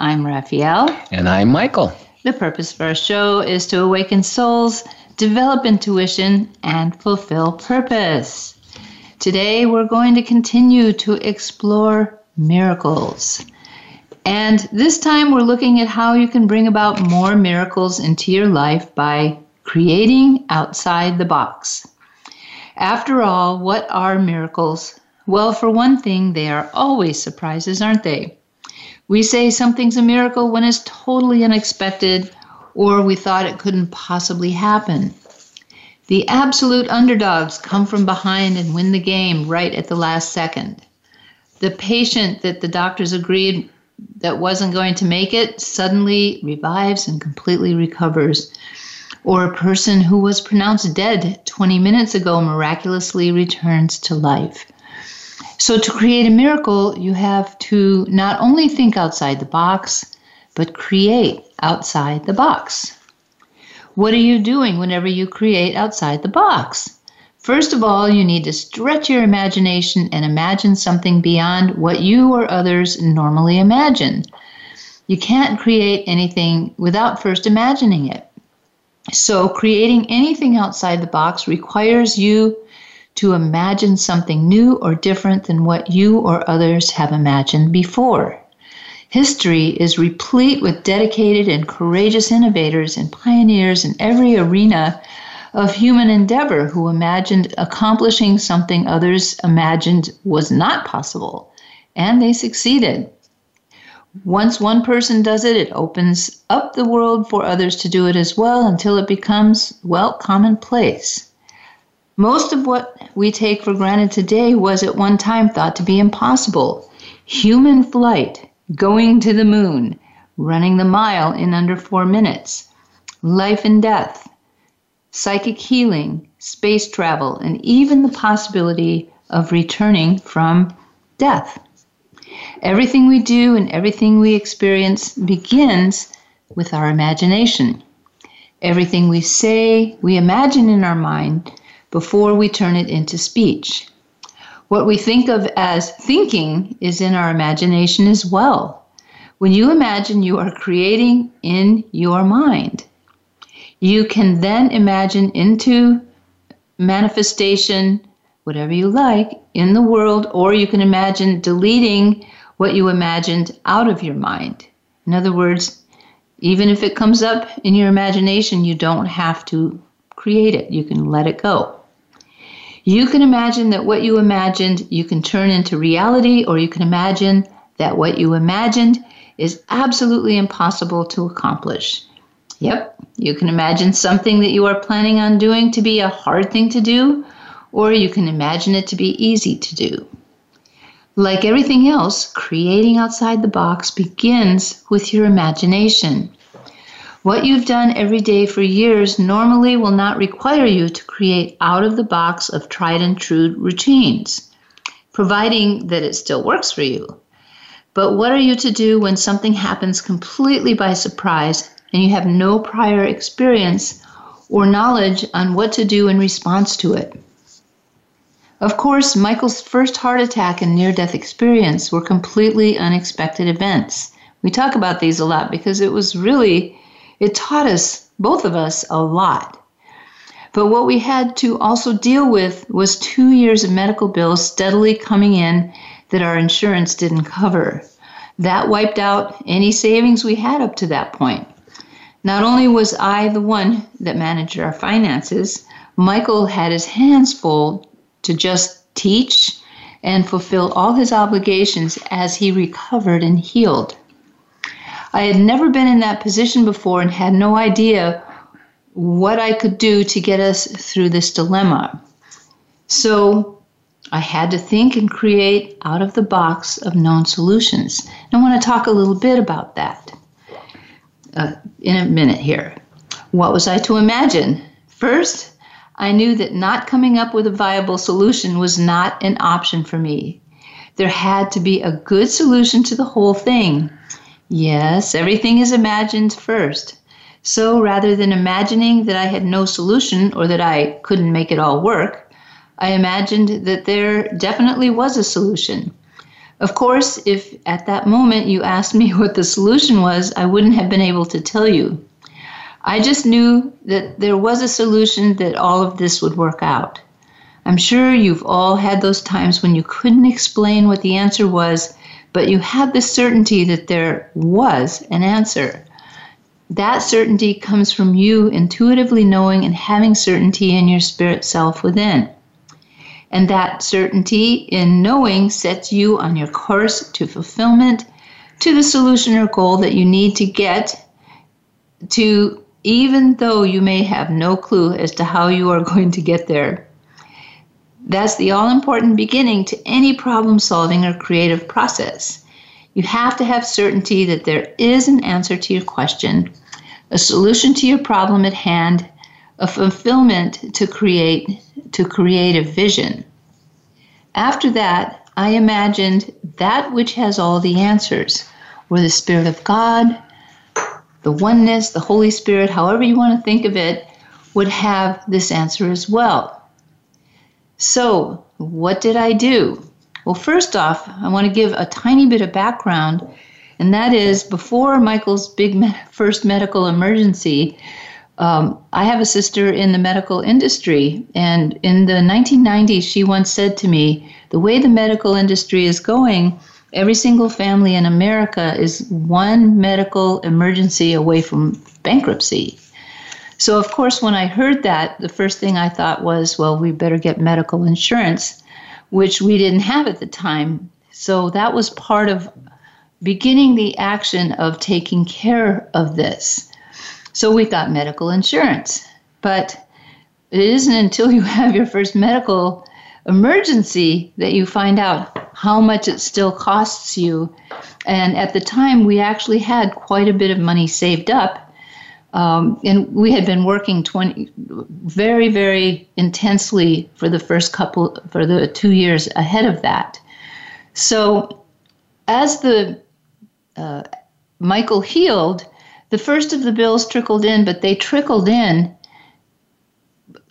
I'm Raphaelle. And I'm Michael. The purpose of our show is to awaken souls, develop intuition, and fulfill purpose. Today, we're going to continue to explore miracles. And this time, we're looking at how you can bring about more miracles into your life by creating outside the box. After all, what are miracles? Well, for one thing, they are always surprises, aren't they? We say something's a miracle when it's totally unexpected or we thought it couldn't possibly happen. The absolute underdogs come from behind and win the game right at the last second. The patient that the doctors agreed that wasn't going to make it suddenly revives and completely recovers. Or a person who was pronounced dead 20 minutes ago miraculously returns to life. So to create a miracle, you have to not only think outside the box, but create outside the box. What are you doing whenever you create outside the box? First of all, you need to stretch your imagination and imagine something beyond what you or others normally imagine. You can't create anything without first imagining it. So creating anything outside the box requires you to imagine something new or different than what you or others have imagined before. History is replete with dedicated and courageous innovators and pioneers in every arena of human endeavor who imagined accomplishing something others imagined was not possible, and they succeeded. Once one person does it, it opens up the world for others to do it as well until it becomes, well, commonplace. Most of what we take for granted today was at one time thought to be impossible. Human flight, going to the moon, running the mile in under 4 minutes, life and death, psychic healing, space travel, and even the possibility of returning from death. Everything we do and everything we experience begins with our imagination. Everything we say, we imagine in our mind before we turn it into speech. What we think of as thinking is in our imagination as well. When you imagine, you are creating in your mind. You can then imagine into manifestation, whatever you like, in the world, or you can imagine deleting what you imagined out of your mind. In other words, even if it comes up in your imagination, you don't have to create it. You can let it go. You can imagine that what you imagined you can turn into reality, or you can imagine that what you imagined is absolutely impossible to accomplish. Yep, you can imagine something that you are planning on doing to be a hard thing to do, or you can imagine it to be easy to do. Like everything else, creating outside the box begins with your imagination. What you've done every day for years normally will not require you to create out of the box of tried and true routines, providing that it still works for you. But what are you to do when something happens completely by surprise and you have no prior experience or knowledge on what to do in response to it? Of course, Michael's first heart attack and near-death experience were completely unexpected events. We talk about these a lot because it taught us, both of us, a lot. But what we had to also deal with was 2 years of medical bills steadily coming in that our insurance didn't cover. That wiped out any savings we had up to that point. Not only was I the one that managed our finances, Michael had his hands full to just teach and fulfill all his obligations as he recovered and healed. I had never been in that position before and had no idea what I could do to get us through this dilemma. So I had to think and create out of the box of known solutions. And I want to talk a little bit about that. in a minute here. What was I to imagine? First, I knew that not coming up with a viable solution was not an option for me. There had to be a good solution to the whole thing. Yes, everything is imagined first. So rather than imagining that I had no solution or that I couldn't make it all work, I imagined that there definitely was a solution. Of course, if at that moment you asked me what the solution was, I wouldn't have been able to tell you. I just knew that there was a solution, that all of this would work out. I'm sure you've all had those times when you couldn't explain what the answer was, but you had the certainty that there was an answer. That certainty comes from you intuitively knowing and having certainty in your spirit self within. And that certainty in knowing sets you on your course to fulfillment, to the solution or goal that you need to get to, even though you may have no clue as to how you are going to get there. That's the all-important beginning to any problem-solving or creative process. You have to have certainty that there is an answer to your question, a solution to your problem at hand, a fulfillment to create a vision. After that, I imagined that which has all the answers, or the Spirit of God, the oneness, the Holy Spirit, however you want to think of it, would have this answer as well. So, what did I do? Well, first off, I want to give a tiny bit of background, and that is before Michael's big first medical emergency, I have a sister in the medical industry, and in the 1990s, she once said to me, the way the medical industry is going, every single family in America is one medical emergency away from bankruptcy. So, of course, when I heard that, the first thing I thought was, well, we better get medical insurance, which we didn't have at the time. So that was part of beginning the action of taking care of this. So we got medical insurance, but it isn't until you have your first medical emergency that you find out how much it still costs you. And at the time, we actually had quite a bit of money saved up, and we had been working very, very intensely for the 2 years ahead of that. So as the Michael healed, the first of the bills trickled in, but they trickled in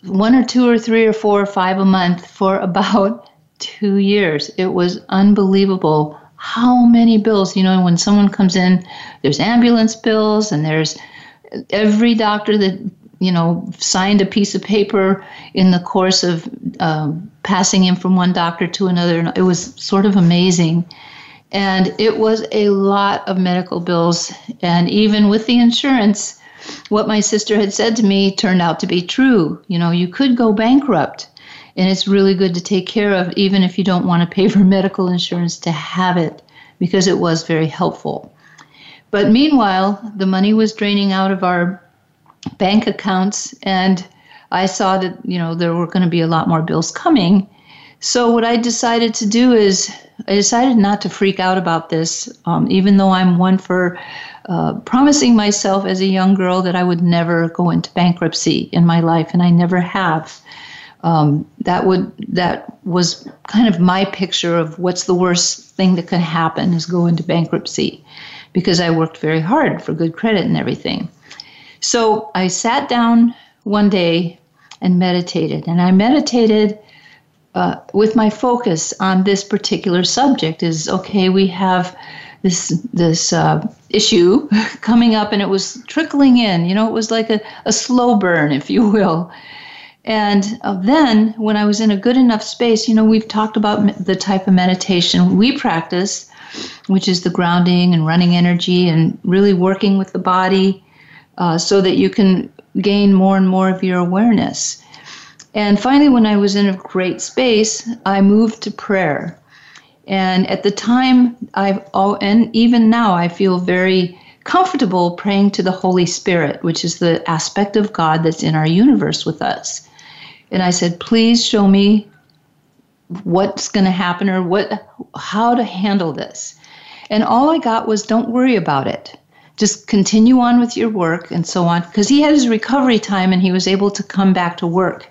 one or two or three or four or five a month for about 2 years. It was unbelievable how many bills. You know, when someone comes in, there's ambulance bills, and there's every doctor that, you know, signed a piece of paper in the course of passing him from one doctor to another. It was sort of amazing. And it was a lot of medical bills. And even with the insurance, what my sister had said to me turned out to be true. You know, you could go bankrupt. And it's really good to take care of, even if you don't want to pay for medical insurance, to have it, because it was very helpful. But meanwhile, the money was draining out of our bank accounts. And I saw that, you know, there were going to be a lot more bills coming. So what I decided to do is I decided not to freak out about this, even though I'm one for promising myself as a young girl that I would never go into bankruptcy in my life, and I never have. That was kind of my picture of what's the worst thing that could happen is go into bankruptcy, because I worked very hard for good credit and everything. So I sat down one day and meditated, and I meditated with my focus on this particular subject is, okay, we have this issue coming up, and it was trickling in. You know, it was like a slow burn, if you will. And then when I was in a good enough space, you know, we've talked about the type of meditation we practice, which is the grounding and running energy and really working with the body so that you can gain more and more of your awareness. And finally, when I was in a great space, I moved to prayer. And at the time, and even now, I feel very comfortable praying to the Holy Spirit, which is the aspect of God that's in our universe with us. And I said, please show me what's going to happen or how to handle this. And all I got was, don't worry about it. just continue on with your work and so on. Because he had his recovery time and he was able to come back to work.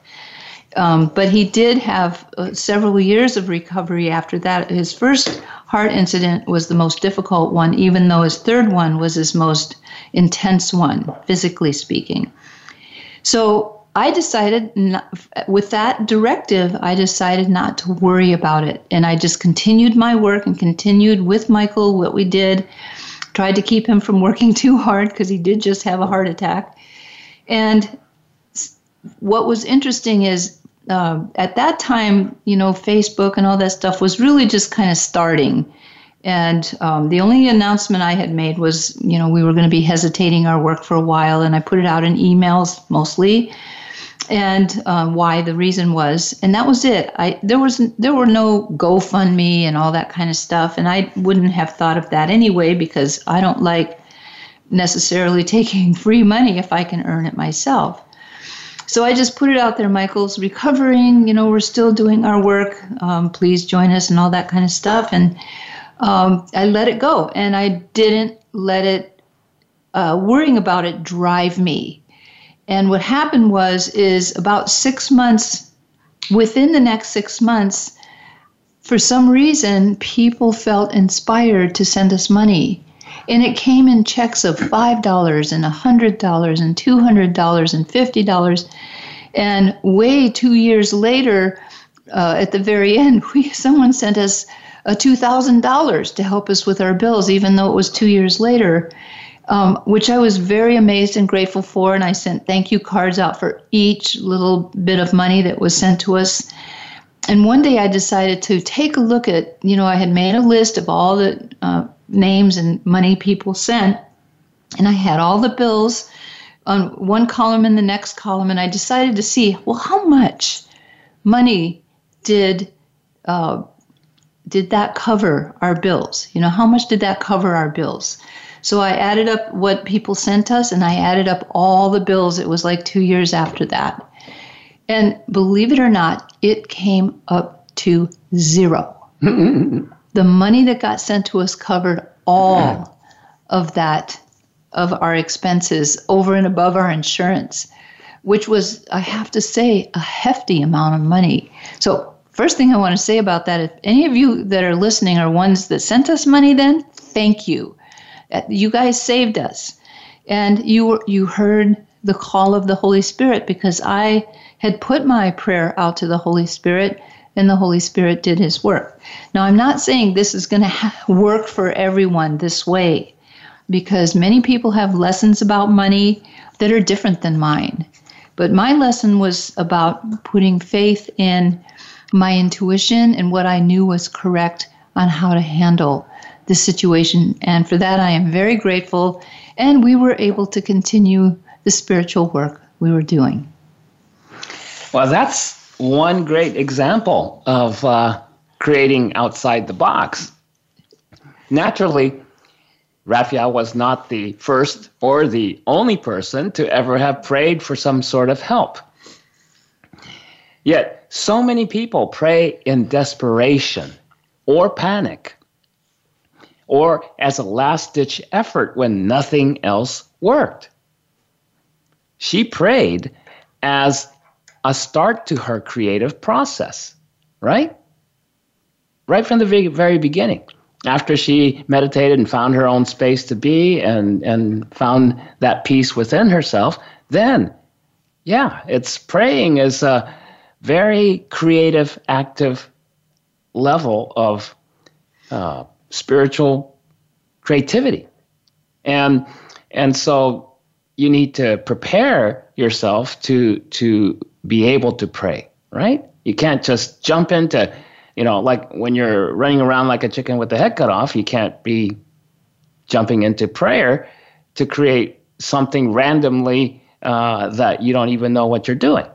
But he did have several years of recovery after that. His first heart incident was the most difficult one, even though his third one was his most intense one, physically speaking. So I decided, with that directive, I decided not to worry about it. And I just continued my work and continued with Michael what we did. Tried to keep him from working too hard because he did just have a heart attack. And what was interesting is at that time, you know, Facebook and all that stuff was really just kind of starting. And the only announcement I had made was, you know, we were going to be hesitating our work for a while. And I put it out in emails mostly. And why the reason was. And that was it. There were no GoFundMe and all that kind of stuff. And I wouldn't have thought of that anyway, because I don't like necessarily taking free money if I can earn it myself. So I just put it out there, Michael's recovering, you know, we're still doing our work, please join us and all that kind of stuff. And I let it go, and I didn't let it, worrying about it drive me. And what happened is about 6 months, within the next 6 months, for some reason, people felt inspired to send us money. And it came in checks of $5 and $100 and $200 and $50. And way 2 years later, at the very end, someone sent us $2,000 to help us with our bills, even though it was 2 years later, which I was very amazed and grateful for. And I sent thank you cards out for each little bit of money that was sent to us. And one day I decided to take a look at, you know, I had made a list of all the names and money people sent, and I had all the bills on one column and the next column, and I decided to see, well, how much money did that cover our bills? You know, how much did that cover our bills? So I added up what people sent us, and I added up all the bills. It was like 2 years after that. And believe it or not, it came up to zero. The money that got sent to us covered all of that, of our expenses over and above our insurance, which was, I have to say, a hefty amount of money. So first thing I want to say about that, if any of you that are listening are ones that sent us money then, thank you. You guys saved us. And you heard the call of the Holy Spirit, because I had put my prayer out to the Holy Spirit, and the Holy Spirit did his work. Now, I'm not saying this is going to work for everyone this way, because many people have lessons about money that are different than mine. But my lesson was about putting faith in my intuition and what I knew was correct on how to handle the situation. And for that, I am very grateful. And we were able to continue the spiritual work we were doing. Well, that's one great example of creating outside the box. Naturally, Raphaelle was not the first or the only person to ever have prayed for some sort of help. Yet, so many people pray in desperation or panic or as a last-ditch effort when nothing else worked. She prayed as a start to her creative process, right? Right from the very beginning. After she meditated and found her own space to be and found that peace within herself, then, yeah, it's praying is a very creative, active level of spiritual creativity. And so you need to prepare yourself to be able to pray, right? You can't just jump into, you know, like when you're running around like a chicken with the head cut off, you can't be jumping into prayer to create something randomly that you don't even know what you're doing.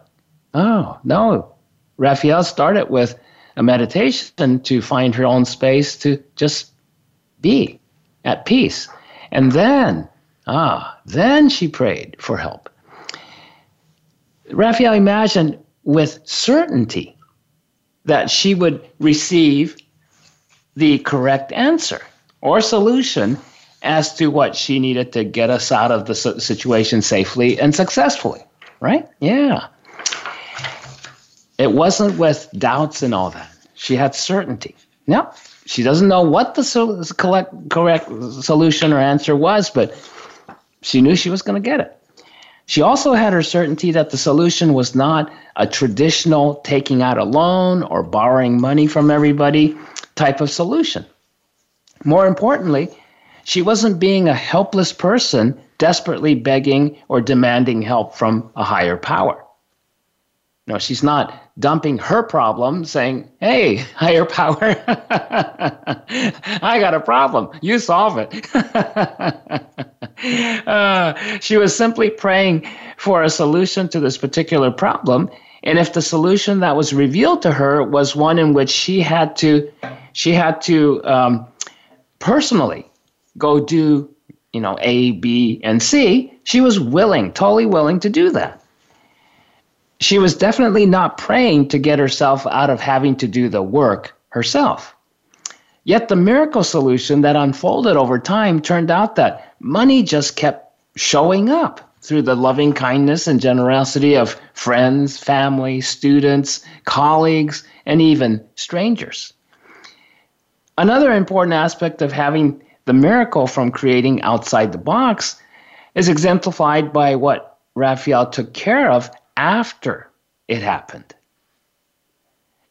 Oh, no. Raphaelle started with a meditation to find her own space to just be at peace. And then she prayed for help. Raphaelle imagined with certainty that she would receive the correct answer or solution as to what she needed to get us out of the situation safely and successfully, right? Yeah. It wasn't with doubts and all that. She had certainty. Now, she doesn't know what the correct solution or answer was, but she knew she was going to get it. She also had her certainty that the solution was not a traditional taking out a loan or borrowing money from everybody type of solution. More importantly, she wasn't being a helpless person desperately begging or demanding help from a higher power. No, she's not dumping her problem saying, hey, higher power, I got a problem. You solve it. She was simply praying for a solution to this particular problem. And if the solution that was revealed to her was one in which she had to personally go do, A, B, and C, she was totally willing to do that. She was definitely not praying to get herself out of having to do the work herself. Yet the miracle solution that unfolded over time turned out that money just kept showing up through the loving kindness and generosity of friends, family, students, colleagues, and even strangers. Another important aspect of having the miracle from creating outside the box is exemplified by what Raphaelle took care of after it happened.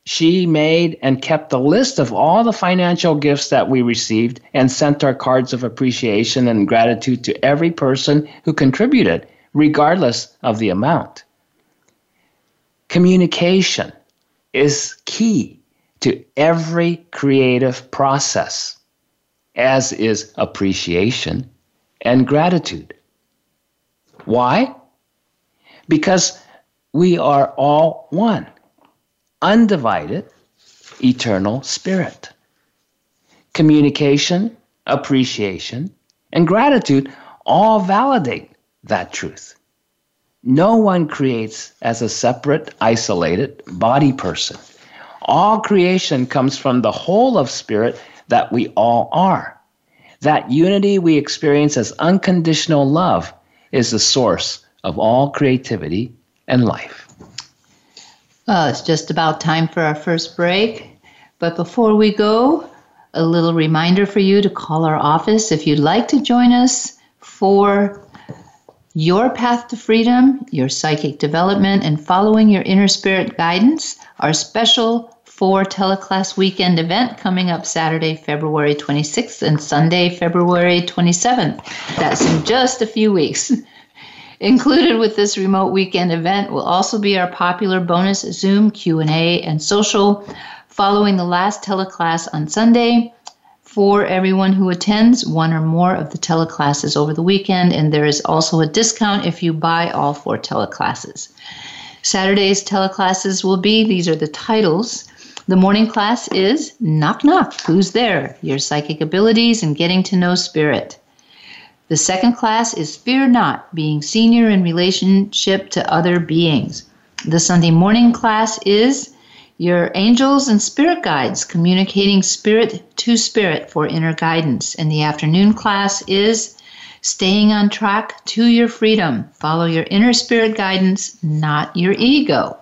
She made and kept a list of all the financial gifts that we received and sent our cards of appreciation and gratitude to every person who contributed, regardless of the amount. Communication is key to every creative process, as is appreciation and gratitude. Why? Because we are all one, undivided, eternal spirit. Communication, appreciation, and gratitude all validate that truth. No one creates as a separate, isolated body person. All creation comes from the whole of spirit that we all are. That unity we experience as unconditional love is the source of all creativity and life. Well, it's just about time for our first break. But before we go, a little reminder for you to call our office if you'd like to join us for your path to freedom, your psychic development, and following your inner spirit guidance. Our special 4 teleclass weekend event coming up Saturday, February 26th and Sunday, February 27th. That's in just a few weeks. Included with this remote weekend event will also be our popular bonus Zoom Q&A and social following the last teleclass on Sunday. For everyone who attends one or more of the teleclasses over the weekend, and there is also a discount if you buy all 4 teleclasses. Saturday's teleclasses will be, these are the titles. The morning class is Knock Knock, Who's There? Your Psychic Abilities and Getting to Know Spirit. The second class is Fear Not, Being Senior in Relationship to Other Beings. The Sunday morning class is Your Angels and Spirit Guides, Communicating Spirit to Spirit for Inner Guidance. And the afternoon class is Staying on Track to Your Freedom, Follow Your Inner Spirit Guidance, Not Your Ego.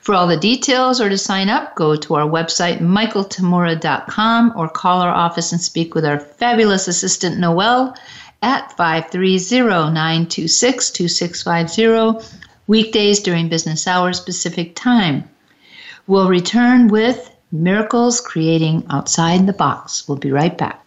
For all the details or to sign up, go to our website, michaeltamura.com, or call our office and speak with our fabulous assistant, Noelle, at 530-926-2650, weekdays during business hours Pacific time. We'll return with Miracles Creating Outside the Box. We'll be right back.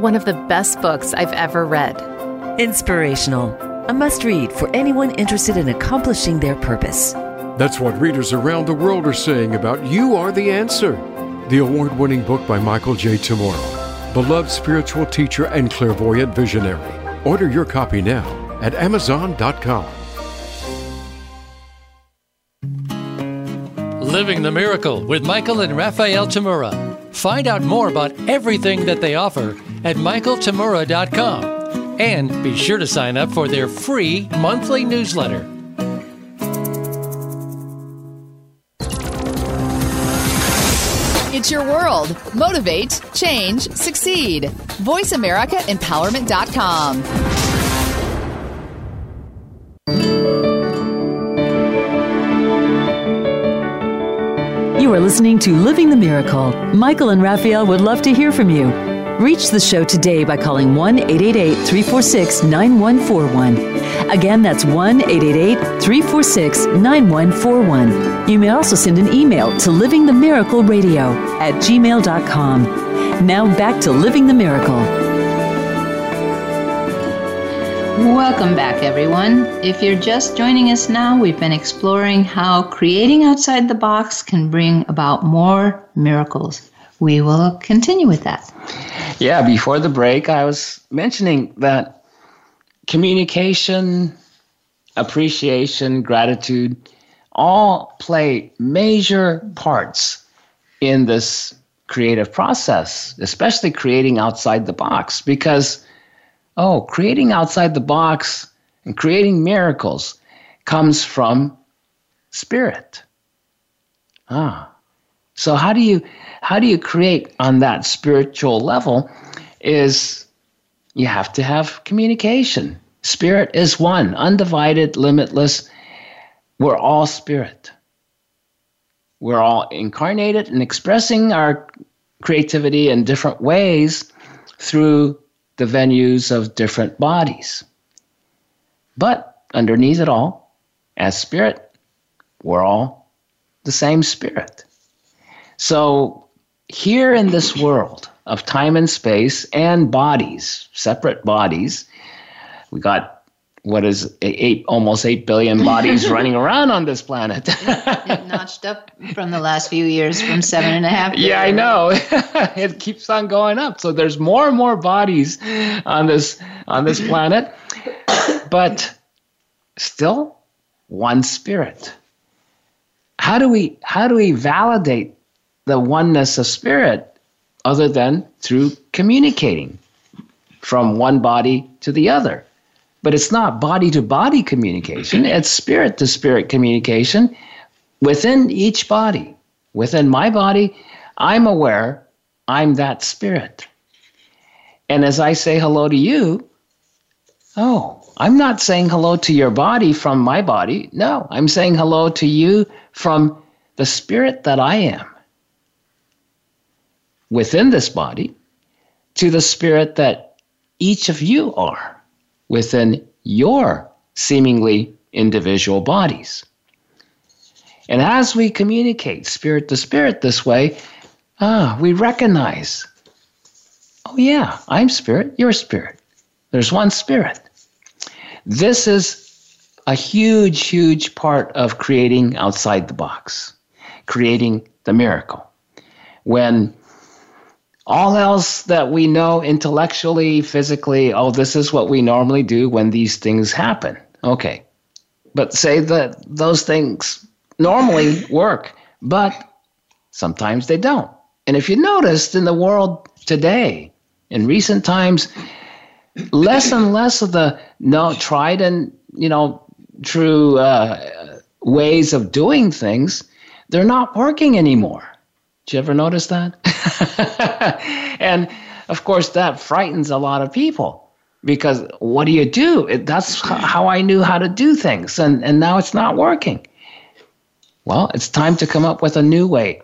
One of the best books I've ever read. Inspirational. A must-read for anyone interested in accomplishing their purpose. That's what readers around the world are saying about You Are the Answer, the award-winning book by Michael J. Tamura, beloved spiritual teacher and clairvoyant visionary. Order your copy now at Amazon.com. Living the Miracle with Michael and Raphaelle Tamura. Find out more about everything that they offer at michaeltamura.com. And be sure to sign up for their free monthly newsletter. It's your world. Motivate, change, succeed. VoiceAmericaEmpowerment.com. You are listening to Living the Miracle. Michael and Raphaelle would love to hear from you. Reach the show today by calling 1-888-346-9141. Again, that's 1-888-346-9141. You may also send an email to livingthemiracleradio@gmail.com. Now back to Living the Miracle. Welcome back, everyone. If you're just joining us now, we've been exploring how creating outside the box can bring about more miracles. We will continue with that. Yeah, before the break, I was mentioning that communication, appreciation, gratitude, all play major parts in this creative process, especially creating outside the box, because, creating outside the box and creating miracles comes from spirit. So how do you create on that spiritual level is you have to have communication. Spirit is one, undivided, limitless. We're all spirit. We're all incarnated and expressing our creativity in different ways through the venues of different bodies. But underneath it all, as spirit, we're all the same spirit. So here in this world of time and space and bodies, separate bodies, we got almost 8 billion bodies running around on this planet. It notched up from the last few years from 7.5 years. Yeah, I know. It keeps on going up. So there's more and more bodies on this planet, but still one spirit. How do we validate the oneness of spirit other than through communicating from one body to the other? But it's not body-to-body communication. It's spirit-to-spirit communication within each body. Within my body, I'm aware I'm that spirit. And as I say hello to you, I'm not saying hello to your body from my body. No, I'm saying hello to you from the spirit that I am within this body, to the spirit that each of you are within your seemingly individual bodies. And as we communicate spirit to spirit this way, we recognize, I'm spirit, you're spirit. There's one spirit. This is a huge, huge part of creating outside the box, creating the miracle. When all else that we know intellectually, physically, this is what we normally do when these things happen. Okay. But say that those things normally work, but sometimes they don't. And if you noticed in the world today, in recent times, less and less of the tried and true ways of doing things, they're not working anymore. Did you ever notice that? And, of course, that frightens a lot of people because what do you do? That's how I knew how to do things, and now it's not working. Well, it's time to come up with a new way.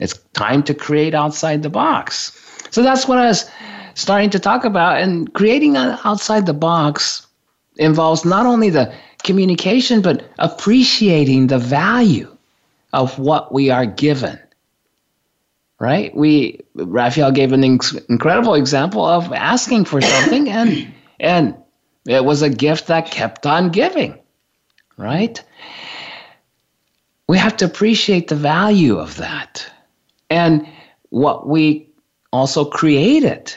It's time to create outside the box. So that's what I was starting to talk about, and creating outside the box involves not only the communication but appreciating the value of what we are given. Right? Raphaelle gave an incredible example of asking for something and It was a gift that kept on giving, right? We have to appreciate the value of that and what we also created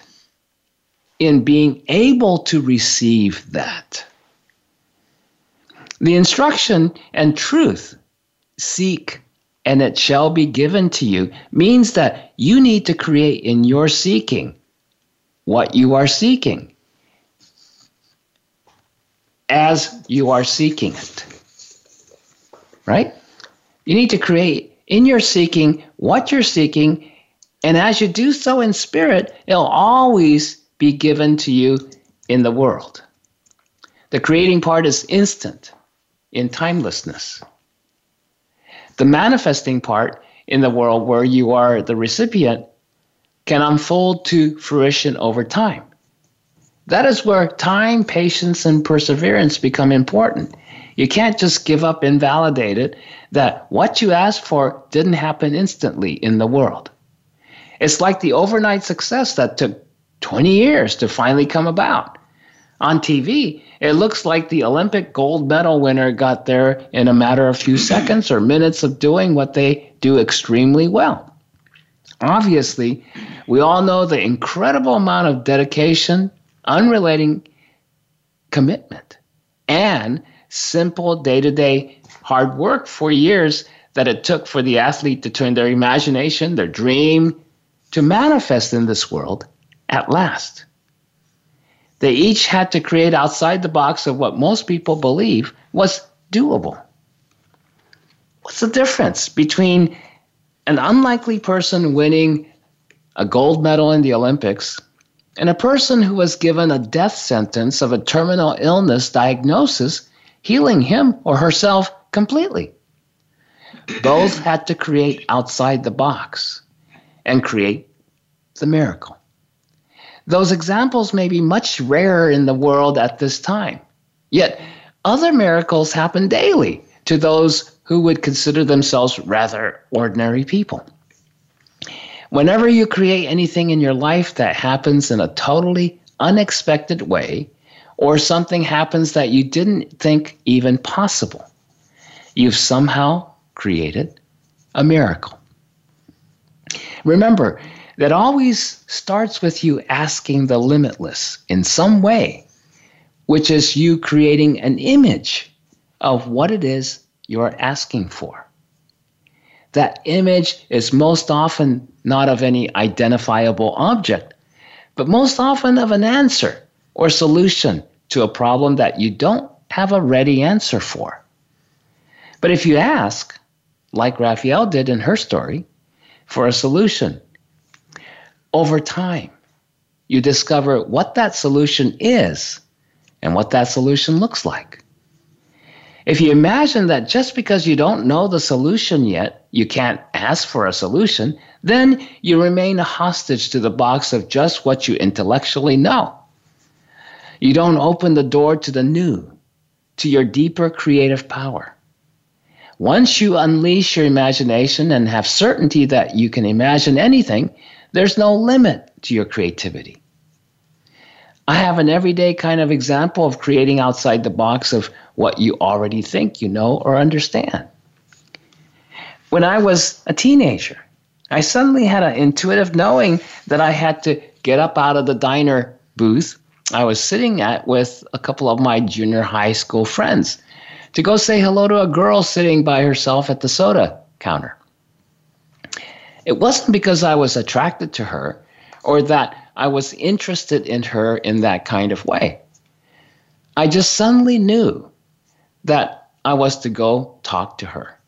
in being able to receive that. The instruction and truth, seek and it shall be given to you, means that you need to create in your seeking what you are seeking as you are seeking it, right? You need to create in your seeking what you're seeking, and as you do so in spirit, it'll always be given to you in the world. The creating part is instant in timelessness. The manifesting part in the world where you are the recipient can unfold to fruition over time. That is where time, patience, and perseverance become important. You can't just give up and validate it that what you asked for didn't happen instantly in the world. It's like the overnight success that took 20 years to finally come about. On TV, it looks like the Olympic gold medal winner got there in a matter of few seconds or minutes of doing what they do extremely well. Obviously, we all know the incredible amount of dedication, unrelenting commitment, and simple day-to-day hard work for years that it took for the athlete to turn their imagination, their dream, to manifest in this world at last. They each had to create outside the box of what most people believe was doable. What's the difference between an unlikely person winning a gold medal in the Olympics and a person who was given a death sentence of a terminal illness diagnosis, healing him or herself completely? Both had to create outside the box and create the miracle. Those examples may be much rarer in the world at this time. Yet, other miracles happen daily to those who would consider themselves rather ordinary people. Whenever you create anything in your life that happens in a totally unexpected way, or something happens that you didn't think even possible, you've somehow created a miracle. Remember, that always starts with you asking the limitless in some way, which is you creating an image of what it is you're asking for. That image is most often not of any identifiable object, but most often of an answer or solution to a problem that you don't have a ready answer for. But if you ask, like Raphaelle did in her story, for a solution, over time, you discover what that solution is and what that solution looks like. If you imagine that just because you don't know the solution yet, you can't ask for a solution, then you remain a hostage to the box of just what you intellectually know. You don't open the door to the new, to your deeper creative power. Once you unleash your imagination and have certainty that you can imagine anything, there's no limit to your creativity. I have an everyday kind of example of creating outside the box of what you already think you know or understand. When I was a teenager, I suddenly had an intuitive knowing that I had to get up out of the diner booth I was sitting at with a couple of my junior high school friends to go say hello to a girl sitting by herself at the soda counter. It wasn't because I was attracted to her or that I was interested in her in that kind of way. I just suddenly knew that I was to go talk to her.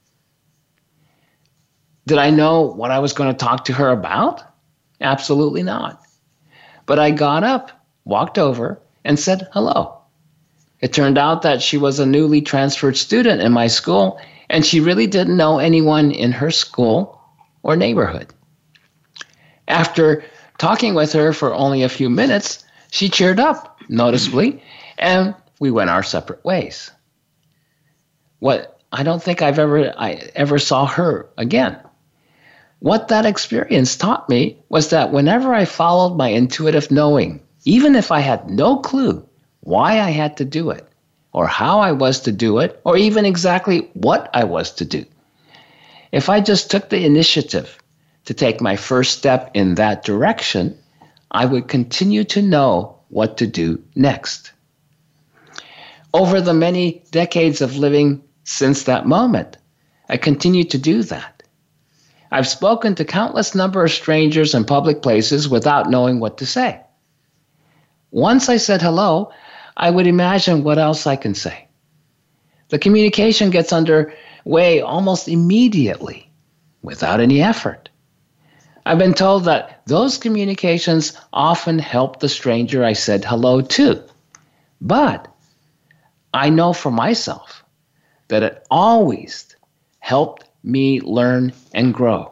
Did I know what I was going to talk to her about? Absolutely not. But I got up, walked over, and said hello. It turned out that she was a newly transferred student in my school, and she really didn't know anyone in her school or neighborhood. After talking with her for only a few minutes, she cheered up noticeably, and we went our separate ways. What I don't think I ever saw her again. What that experience taught me was that whenever I followed my intuitive knowing, even if I had no clue why I had to do it, or how I was to do it, or even exactly what I was to do. If I just took the initiative to take my first step in that direction, I would continue to know what to do next. Over the many decades of living since that moment, I continue to do that. I've spoken to countless number of strangers in public places without knowing what to say. Once I said hello, I would imagine what else I can say. The communication gets underway almost immediately, without any effort. I've been told that those communications often help the stranger I said hello to. But I know for myself that it always helped me learn and grow.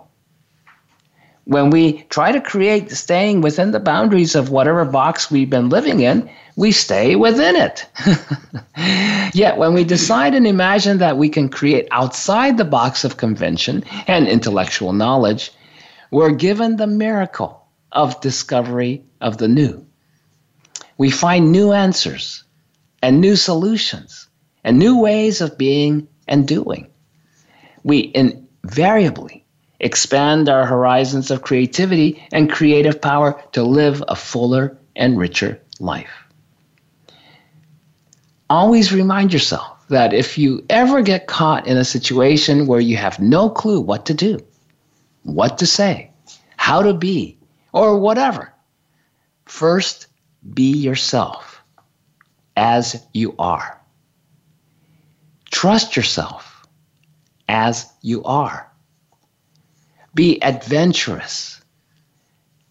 When we try to create staying within the boundaries of whatever box we've been living in, we stay within it. Yet when we decide and imagine that we can create outside the box of convention and intellectual knowledge, we're given the miracle of discovery of the new. We find new answers and new solutions and new ways of being and doing. We invariably expand our horizons of creativity and creative power to live a fuller and richer life. Always remind yourself that if you ever get caught in a situation where you have no clue what to do, what to say, how to be, or whatever. First, be yourself as you are. Trust yourself as you are. Be adventurous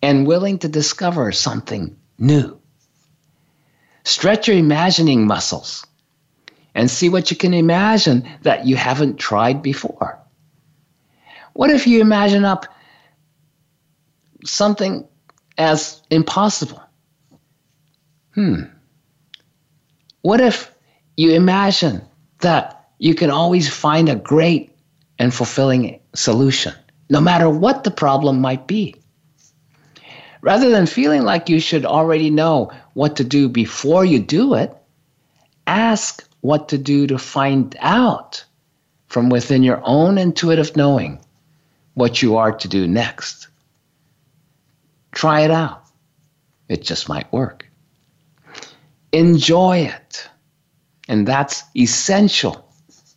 and willing to discover something new. Stretch your imagining muscles and see what you can imagine that you haven't tried before. What if you imagine up something as impossible? What if you imagine that you can always find a great and fulfilling solution, no matter what the problem might be? Rather than feeling like you should already know what to do before you do it, ask what to do to find out from within your own intuitive knowing what you are to do next. Try it out. It just might work. Enjoy it. And that's essential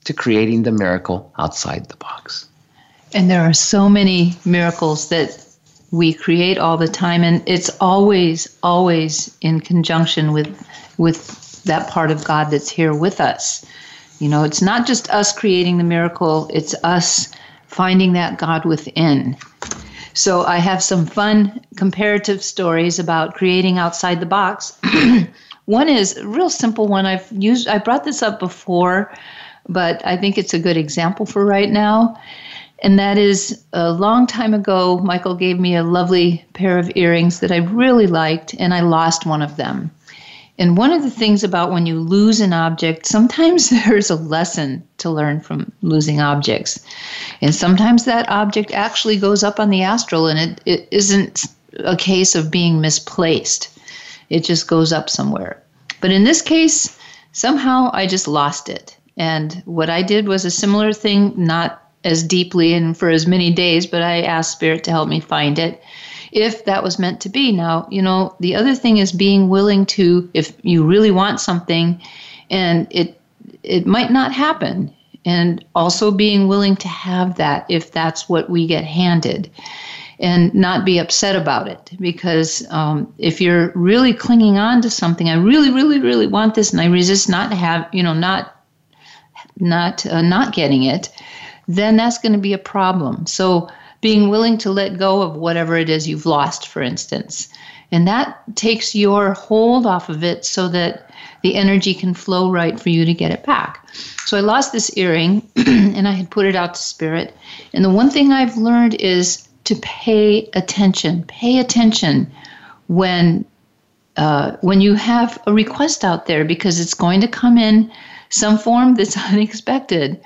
to creating the miracle outside the box. And there are so many miracles that we create all the time, and it's always, always in conjunction with that part of God that's here with us. You know, it's not just us creating the miracle, it's us finding that God within. So I have some fun comparative stories about creating outside the box. One is a real simple one. I brought this up before, but I think it's a good example for right now. And that is, a long time ago, Michael gave me a lovely pair of earrings that I really liked, and I lost one of them. And one of the things about when you lose an object, sometimes there's a lesson to learn from losing objects. And sometimes that object actually goes up on the astral, and it isn't a case of being misplaced. It just goes up somewhere. But in this case, somehow I just lost it. And what I did was a similar thing, not as deeply and for as many days, but I asked Spirit to help me find it, if that was meant to be. Now, you know, the other thing is being willing to, if you really want something and it might not happen, and also being willing to have that if that's what we get handed, and not be upset about it. Because if you're really clinging on to something, I really, really, really want this, and I resist not getting it, then that's going to be a problem. So being willing to let go of whatever it is you've lost, for instance. And that takes your hold off of it so that the energy can flow right for you to get it back. So I lost this earring and I had put it out to Spirit. And the one thing I've learned is to pay attention. Pay attention when you have a request out there, because it's going to come in some form that's unexpected.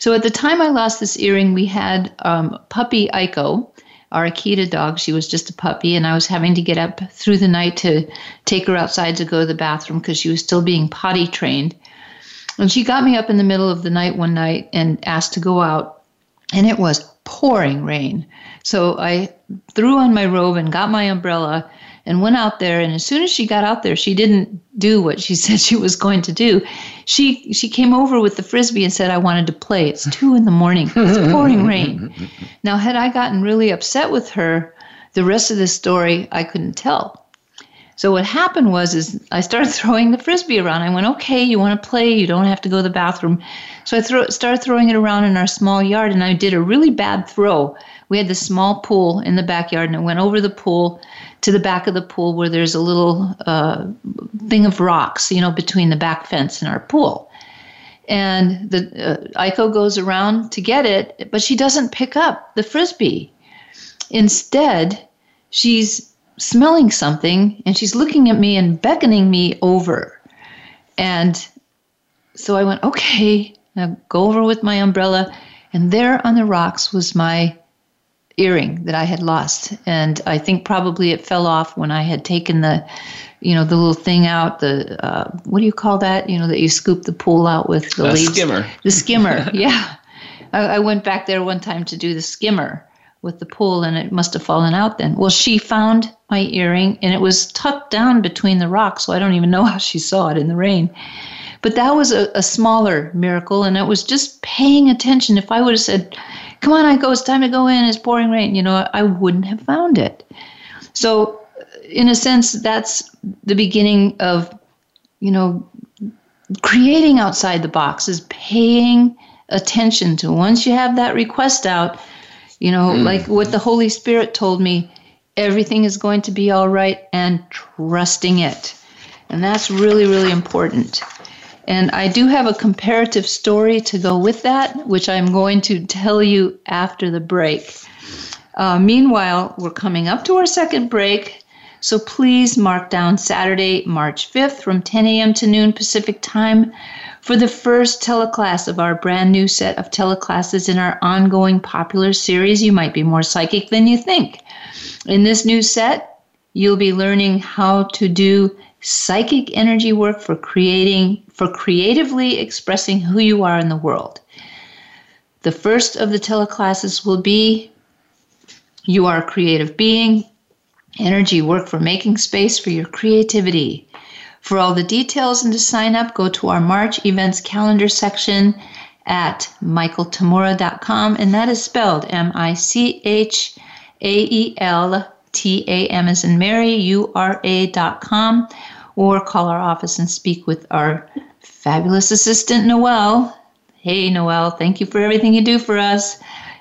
So at the time I lost this earring, we had puppy Iko, our Akita dog. She was just a puppy, and I was having to get up through the night to take her outside to go to the bathroom because she was still being potty trained. And she got me up in the middle of the night one night and asked to go out, and it was pouring rain. So I threw on my robe and got my umbrella and went out there, and as soon as she got out there, she didn't do what she said she was going to do. She came over with the Frisbee and said, I wanted to play. It's 2 a.m. It's pouring rain. Now, had I gotten really upset with her, the rest of this story, I couldn't tell. So what happened was, is I started throwing the Frisbee around. I went, okay, you want to play? You don't have to go to the bathroom. So I started throwing it around in our small yard, and I did a really bad throw. We had this small pool in the backyard, and it went over the pool to the back of the pool where there's a little thing of rocks, you know, between the back fence and our pool. And the Iko goes around to get it, but she doesn't pick up the Frisbee. Instead, she's smelling something, and she's looking at me and beckoning me over. And so I went, okay, now go over with my umbrella. And there on the rocks was my earring that I had lost. And I think probably it fell off when I had taken the, you know, the little thing out, the, what do you call that? You know, that you scoop the pool out with the leaves. Skimmer. The skimmer, yeah. I went back there one time to do the skimmer with the pool, and it must have fallen out then. Well, she found my earring, and it was tucked down between the rocks, so I don't even know how she saw it in the rain. But that was a smaller miracle, and it was just paying attention. If I would have said, come on, I go, it's time to go in, it's pouring rain, you know, I wouldn't have found it. So in a sense, that's the beginning of, you know, creating outside the box, is paying attention to, once you have that request out, you know, like what the Holy Spirit told me, everything is going to be all right, and trusting it. And that's really, really important. And I do have a comparative story to go with that, which I'm going to tell you after the break. Meanwhile, we're coming up to our second break, so please mark down Saturday, March 5th from 10 a.m. to noon Pacific time for the first teleclass of our brand new set of teleclasses in our ongoing popular series, You Might Be More Psychic Than You Think. In this new set, you'll be learning how to do psychic energy work for creatively expressing who you are in the world. The first of the teleclasses will be You Are a Creative Being, energy work for making space for your creativity. For all the details and to sign up, go to our March events calendar section at michaeltamura.com, and that is spelled M-I-C-H-A-E-L-T-A-M as in Mary, U-R-A.com. Or call our office and speak with our fabulous assistant, Noelle. Hey, Noelle, thank you for everything you do for us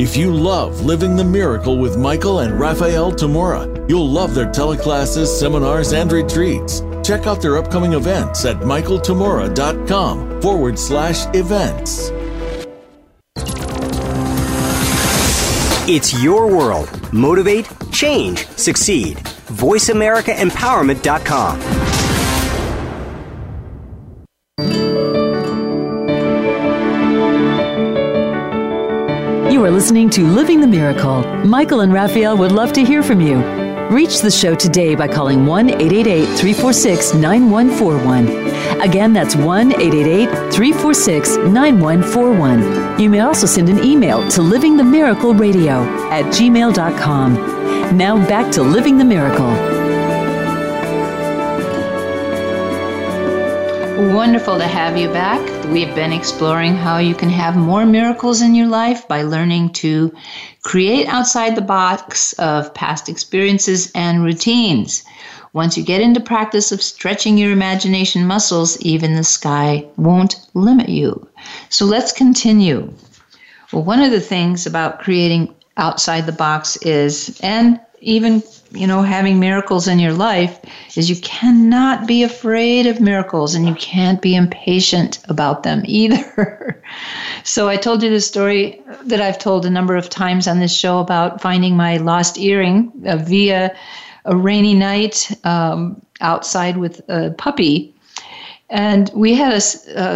If you love Living the Miracle with Michael and Raphaelle Tamura, you'll love their teleclasses, seminars, and retreats. Check out their upcoming events at michaeltamura.com/events. It's your world. Motivate, change, succeed. VoiceAmericaEmpowerment.com. listening to Living the Miracle. Michael and Raphaelle would love to hear from you. Reach the show today by calling 1-888-346-9141. Again, that's 1-888-346-9141. You may also send an email to livingthemiracleradio@gmail.com. Now back to Living the Miracle. Wonderful to have you back. We've been exploring how you can have more miracles in your life by learning to create outside the box of past experiences and routines. Once you get into practice of stretching your imagination muscles, even the sky won't limit you. So let's continue. Well, one of the things about creating outside the box is, and even, having miracles in your life, is you cannot be afraid of miracles and you can't be impatient about them either. So I told you the story that I've told a number of times on this show about finding my lost earring via a rainy night outside with a puppy. And we had a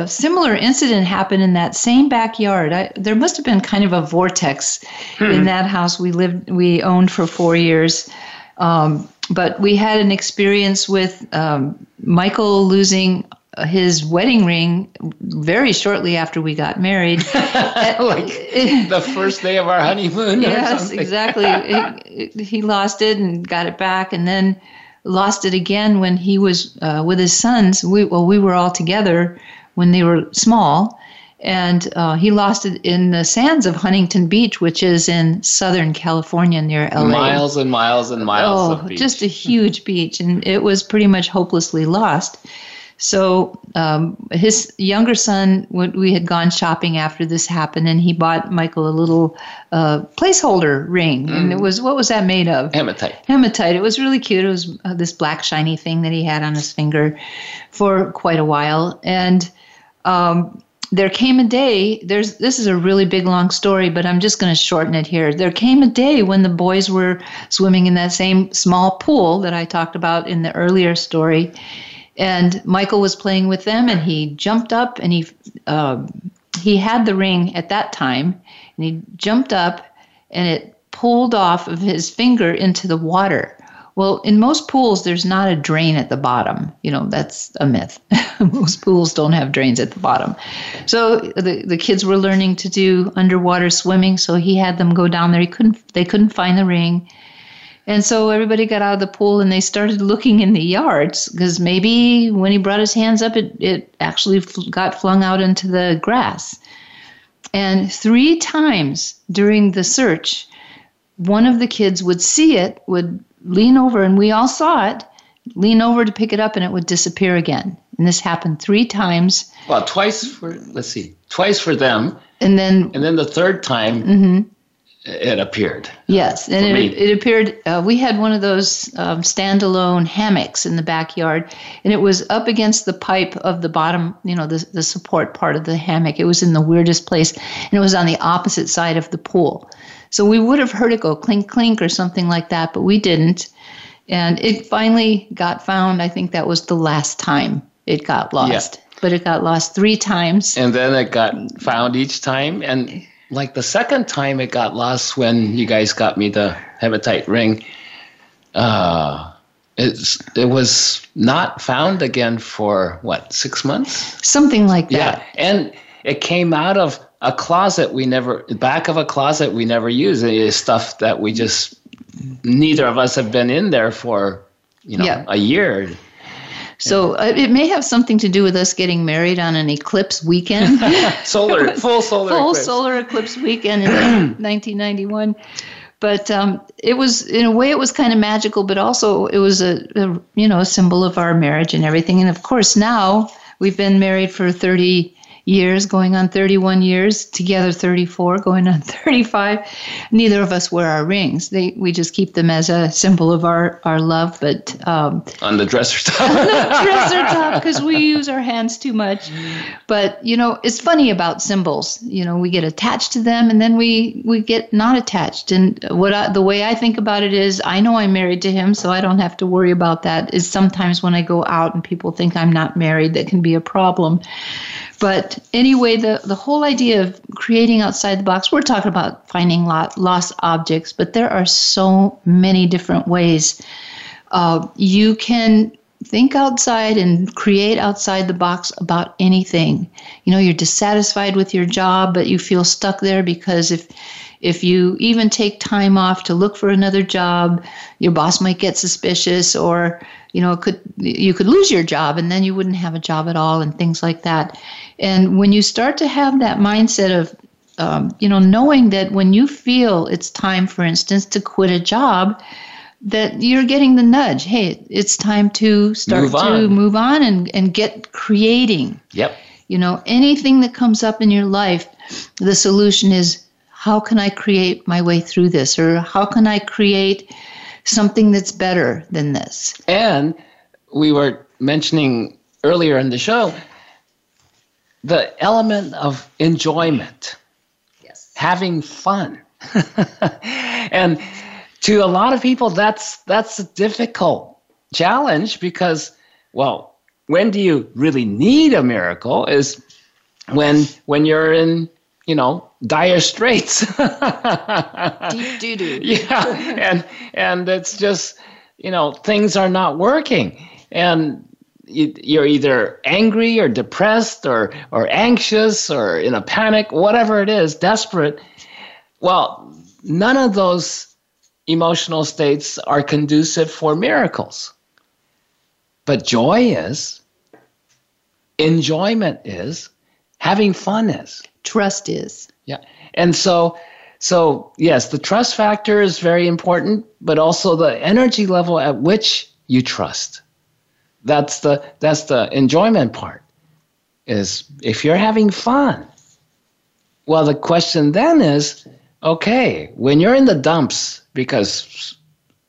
similar incident happen in that same backyard. There must have been kind of a vortex in that house we owned for 4 years. But we had an experience with Michael losing his wedding ring very shortly after we got married. Like the first day of our honeymoon. Yes, exactly. He lost it and got it back, and then lost it again when he was with his sons. We were all together when they were small, and he lost it in the sands of Huntington Beach, which is in Southern California near LA. Miles and miles and miles of beach. Just a huge beach, and it was pretty much hopelessly lost. So his younger son, we had gone shopping after this happened, and he bought Michael a little placeholder ring. And it was, what was that made of? Hematite. It was really cute. It was this black shiny thing that he had on his finger for quite a while. And there came a day, this is a really big, long story, but I'm just going to shorten it here. There came a day when the boys were swimming in that same small pool that I talked about in the earlier story. And Michael was playing with them, and he jumped up, and he had the ring at that time, and he jumped up, and it pulled off of his finger into the water. Well, in most pools, there's not a drain at the bottom. That's a myth. Most pools don't have drains at the bottom. So the kids were learning to do underwater swimming, so he had them go down there. They couldn't find the ring. And so everybody got out of the pool, and they started looking in the yards, because maybe when he brought his hands up, it actually got flung out into the grass. And 3 times during the search, one of the kids would see it, would lean over, and we all saw it, lean over to pick it up, and it would disappear again. And this happened 3 times. Well, twice for them. And then the third time. Mm-hmm. It appeared. Yes, and it appeared. We had one of those standalone hammocks in the backyard, and it was up against the pipe of the bottom, the support part of the hammock. It was in the weirdest place, and it was on the opposite side of the pool. So we would have heard it go clink, clink or something like that, but we didn't. And it finally got found. I think that was the last time it got lost. Yeah. But it got lost 3 times. And then it got found each time, and like the second time it got lost when you guys got me the hematite ring, it was not found again for, 6 months? Something like that. Yeah, and it came out of a closet back of a closet we never used. It is stuff that we just, neither of us have been in there for, a year. So it may have something to do with us getting married on an eclipse weekend. Solar eclipse weekend in 1991. But it was, in a way, it was kind of magical, but also it was a symbol of our marriage and everything. And of course, now we've been married for 30 years, going on 31 years, together 34, going on 35. Neither of us wear our rings. We just keep them as a symbol of our love, but on the dresser top. On the dresser top, because we use our hands too much. But it's funny about symbols. We get attached to them, and then we get not attached. And the way I think about it is, I know I'm married to him, so I don't have to worry about that. Is sometimes when I go out and people think I'm not married, that can be a problem. But But anyway, the whole idea of creating outside the box, we're talking about finding lost objects, but there are so many different ways. You can think outside and create outside the box about anything. You know, you're dissatisfied with your job, but you feel stuck there because if you even take time off to look for another job, your boss might get suspicious, or, you know, you could lose your job and then you wouldn't have a job at all, and things like that. And when you start to have that mindset of, you know, knowing that when you feel it's time, for instance, to quit a job, that you're getting the nudge. Hey, it's time to start to move on and get creating. Yep. You know, anything that comes up in your life, the solution is, how can I create my way through this? Or how can I create something that's better than this? And we were mentioning earlier in the show, the element of enjoyment. Yes. Having fun. And to a lot of people, that's a difficult challenge because, well, when do you really need a miracle is when you're in, you know, dire straits. Deep doo-doo. Yeah, and it's just, you know, things are not working. And you're either angry or depressed or anxious or in a panic, whatever it is, desperate. Well, none of those emotional states are conducive for miracles. But joy is, enjoyment is, having fun is. Trust is. Yeah. And so yes, the trust factor is very important, but also the energy level at which you trust. That's the enjoyment part. Is if you're having fun, well, the question then is, okay, when you're in the dumps because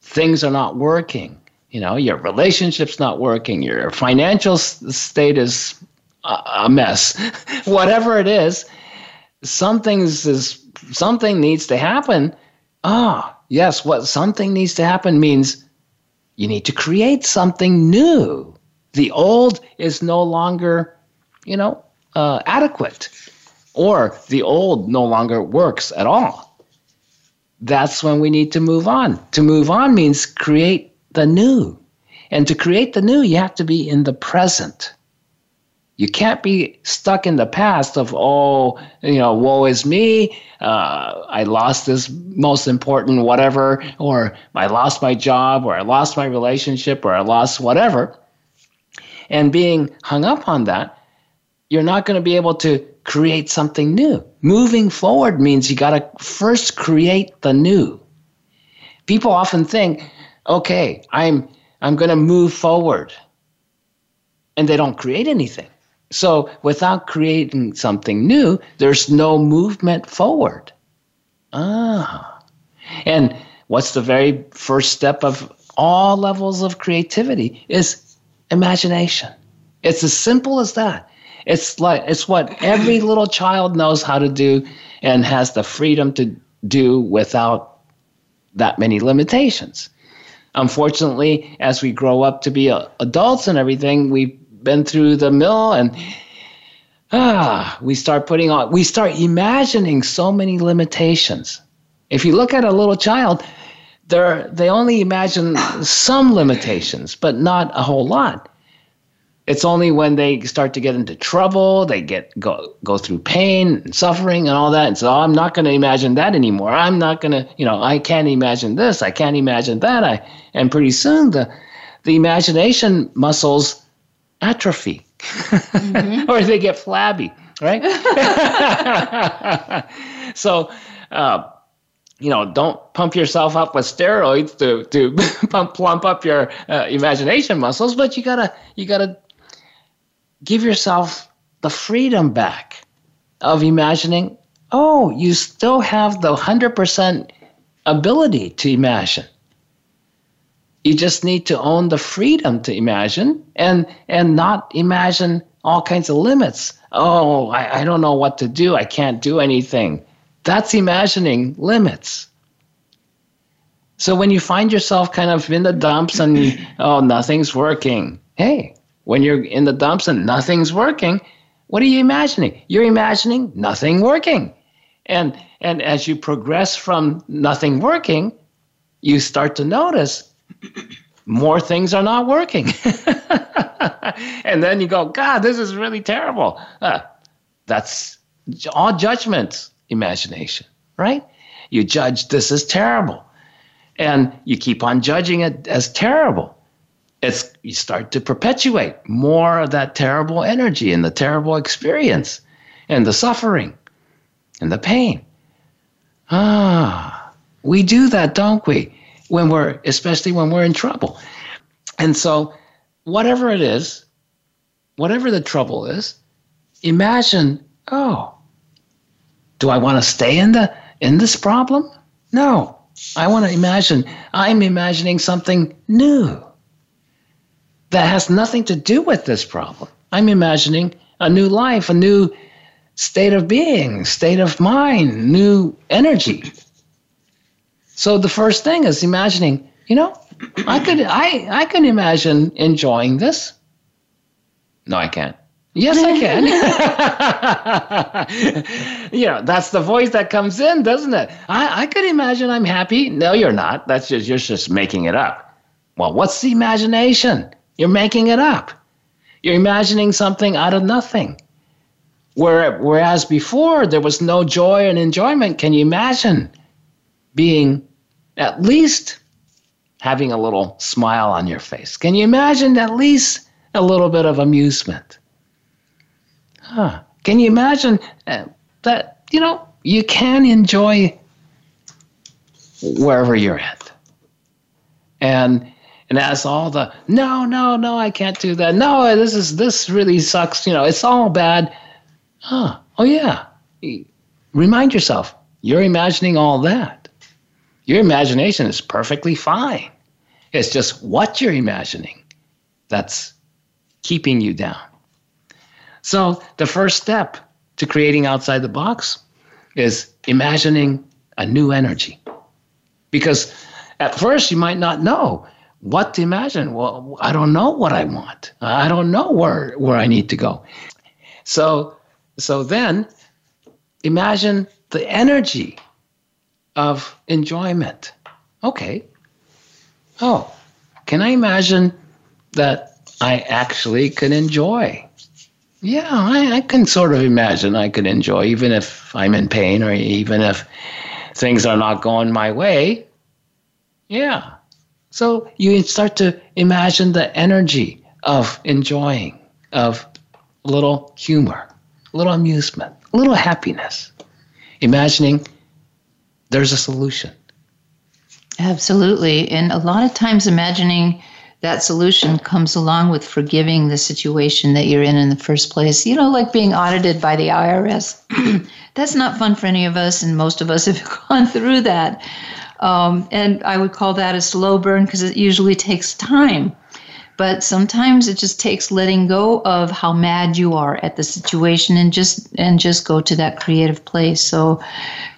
things are not working, you know, your relationship's not working, your financial state is a mess, whatever it is, something needs to happen. Yes, what something needs to happen means you need to create something new. The old is no longer, you know, adequate. Or the old no longer works at all. That's when we need to move on. To move on means create the new. And to create the new, you have to be in the present. You can't be stuck in the past of, oh, you know, woe is me, I lost this most important whatever, or I lost my job, or I lost my relationship, or I lost whatever. And being hung up on that, you're not going to be able to create something new. Moving forward means you got to first create the new. People often think, okay, I'm going to move forward. And they don't create anything. So without creating something new, there's no movement forward. And what's the very first step of all levels of creativity is imagination. It's as simple as that. It's what every little child knows how to do and has the freedom to do without that many limitations. Unfortunately, as we grow up to be adults and everything, we've been through the mill, and we start imagining so many limitations. If you look at a little child, they only imagine some limitations, but not a whole lot. It's only when they start to get into trouble, they go through pain and suffering and all that. And so I'm not going to imagine that anymore. I'm not going to, you know, I can't imagine this. I can't imagine that. And pretty soon the imagination muscles atrophy. Mm-hmm. Or they get flabby, right? So, you know, don't pump yourself up with steroids to plump up your imagination muscles, but you gotta give yourself the freedom back of imagining. Oh, you still have the 100% ability to imagine. You just need to own the freedom to imagine and not imagine all kinds of limits. Oh, I don't know what to do. I can't do anything. That's imagining limits. So when you find yourself kind of in the dumps and, oh, nothing's working. Hey, when you're in the dumps and nothing's working, What are you imagining? You're imagining nothing working. And as you progress from nothing working, you start to notice more things are not working. And then you go, God, this is really terrible. That's all judgment, imagination, right? You judge this as terrible. And you keep on judging it as terrible. You start to perpetuate more of that terrible energy and the terrible experience and the suffering and the pain. We do that, don't we? Especially when we're in trouble. And so whatever it is, whatever the trouble is, imagine, do I want to stay in this problem? No. I want to imagine, I'm imagining something new that has nothing to do with this problem. I'm imagining a new life, a new state of being, state of mind, new energy. So the first thing is imagining, I can imagine enjoying this. No, I can't. Yes, I can. That's the voice that comes in, doesn't it? I could imagine I'm happy. No, you're not. You're just making it up. Well, what's the imagination? You're making it up. You're imagining something out of nothing. Whereas before there was no joy and enjoyment, can you imagine being at least having a little smile on your face? Can you imagine at least a little bit of amusement? Can you imagine that, you can enjoy wherever you're at? And that's all the, no, I can't do that. No, this really sucks. It's all bad. Oh, yeah. Remind yourself, you're imagining all that. Your imagination is perfectly fine. It's just what you're imagining that's keeping you down. So the first step to creating outside the box is imagining a new energy. Because at first you might not know what to imagine. Well, I don't know what I want. I don't know where I need to go. So then imagine the energy of enjoyment. Okay. Can I imagine that I actually can enjoy? Yeah, I can sort of imagine I could enjoy, even if I'm in pain or even if things are not going my way. Yeah. So you start to imagine the energy of enjoying, of a little humor, a little amusement, a little happiness. Imagining there's a solution. Absolutely. And a lot of times imagining that solution comes along with forgiving the situation that you're in the first place. Like being audited by the IRS. That's not fun for any of us, and most of us have gone through that. And I would call that a slow burn because it usually takes time. But sometimes it just takes letting go of how mad you are at the situation and just go to that creative place. So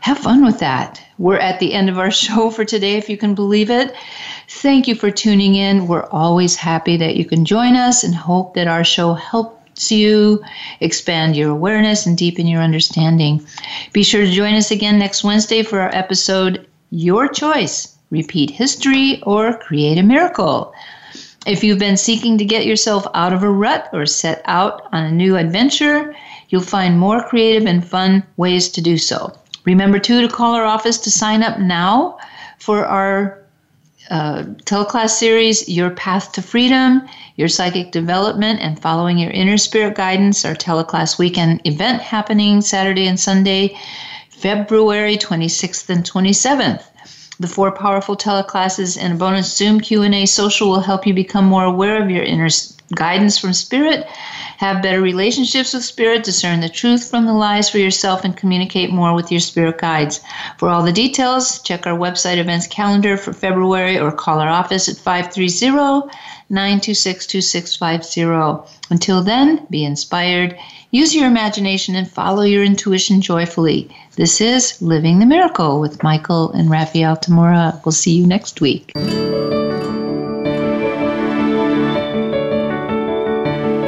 have fun with that. We're at the end of our show for today, if you can believe it. Thank you for tuning in. We're always happy that you can join us and hope that our show helps you expand your awareness and deepen your understanding. Be sure to join us again next Wednesday for our episode, Your Choice, Repeat History or Create a Miracle. If you've been seeking to get yourself out of a rut or set out on a new adventure, you'll find more creative and fun ways to do so. Remember, too, to call our office to sign up now for our teleclass series, Your Path to Freedom, Your Psychic Development, and Following Your Inner Spirit Guidance, our teleclass weekend event happening Saturday and Sunday, February 26th and 27th. The 4 powerful teleclasses and a bonus Zoom Q&A social will help you become more aware of your inner guidance from Spirit, have better relationships with Spirit, discern the truth from the lies for yourself, and communicate more with your Spirit guides. For all the details, check our website events calendar for February or call our office at 530-926-2650. Until then, be inspired, use your imagination, and follow your intuition joyfully. This is Living the Miracle with Michael and Raphaelle Tamura. We'll see you next week.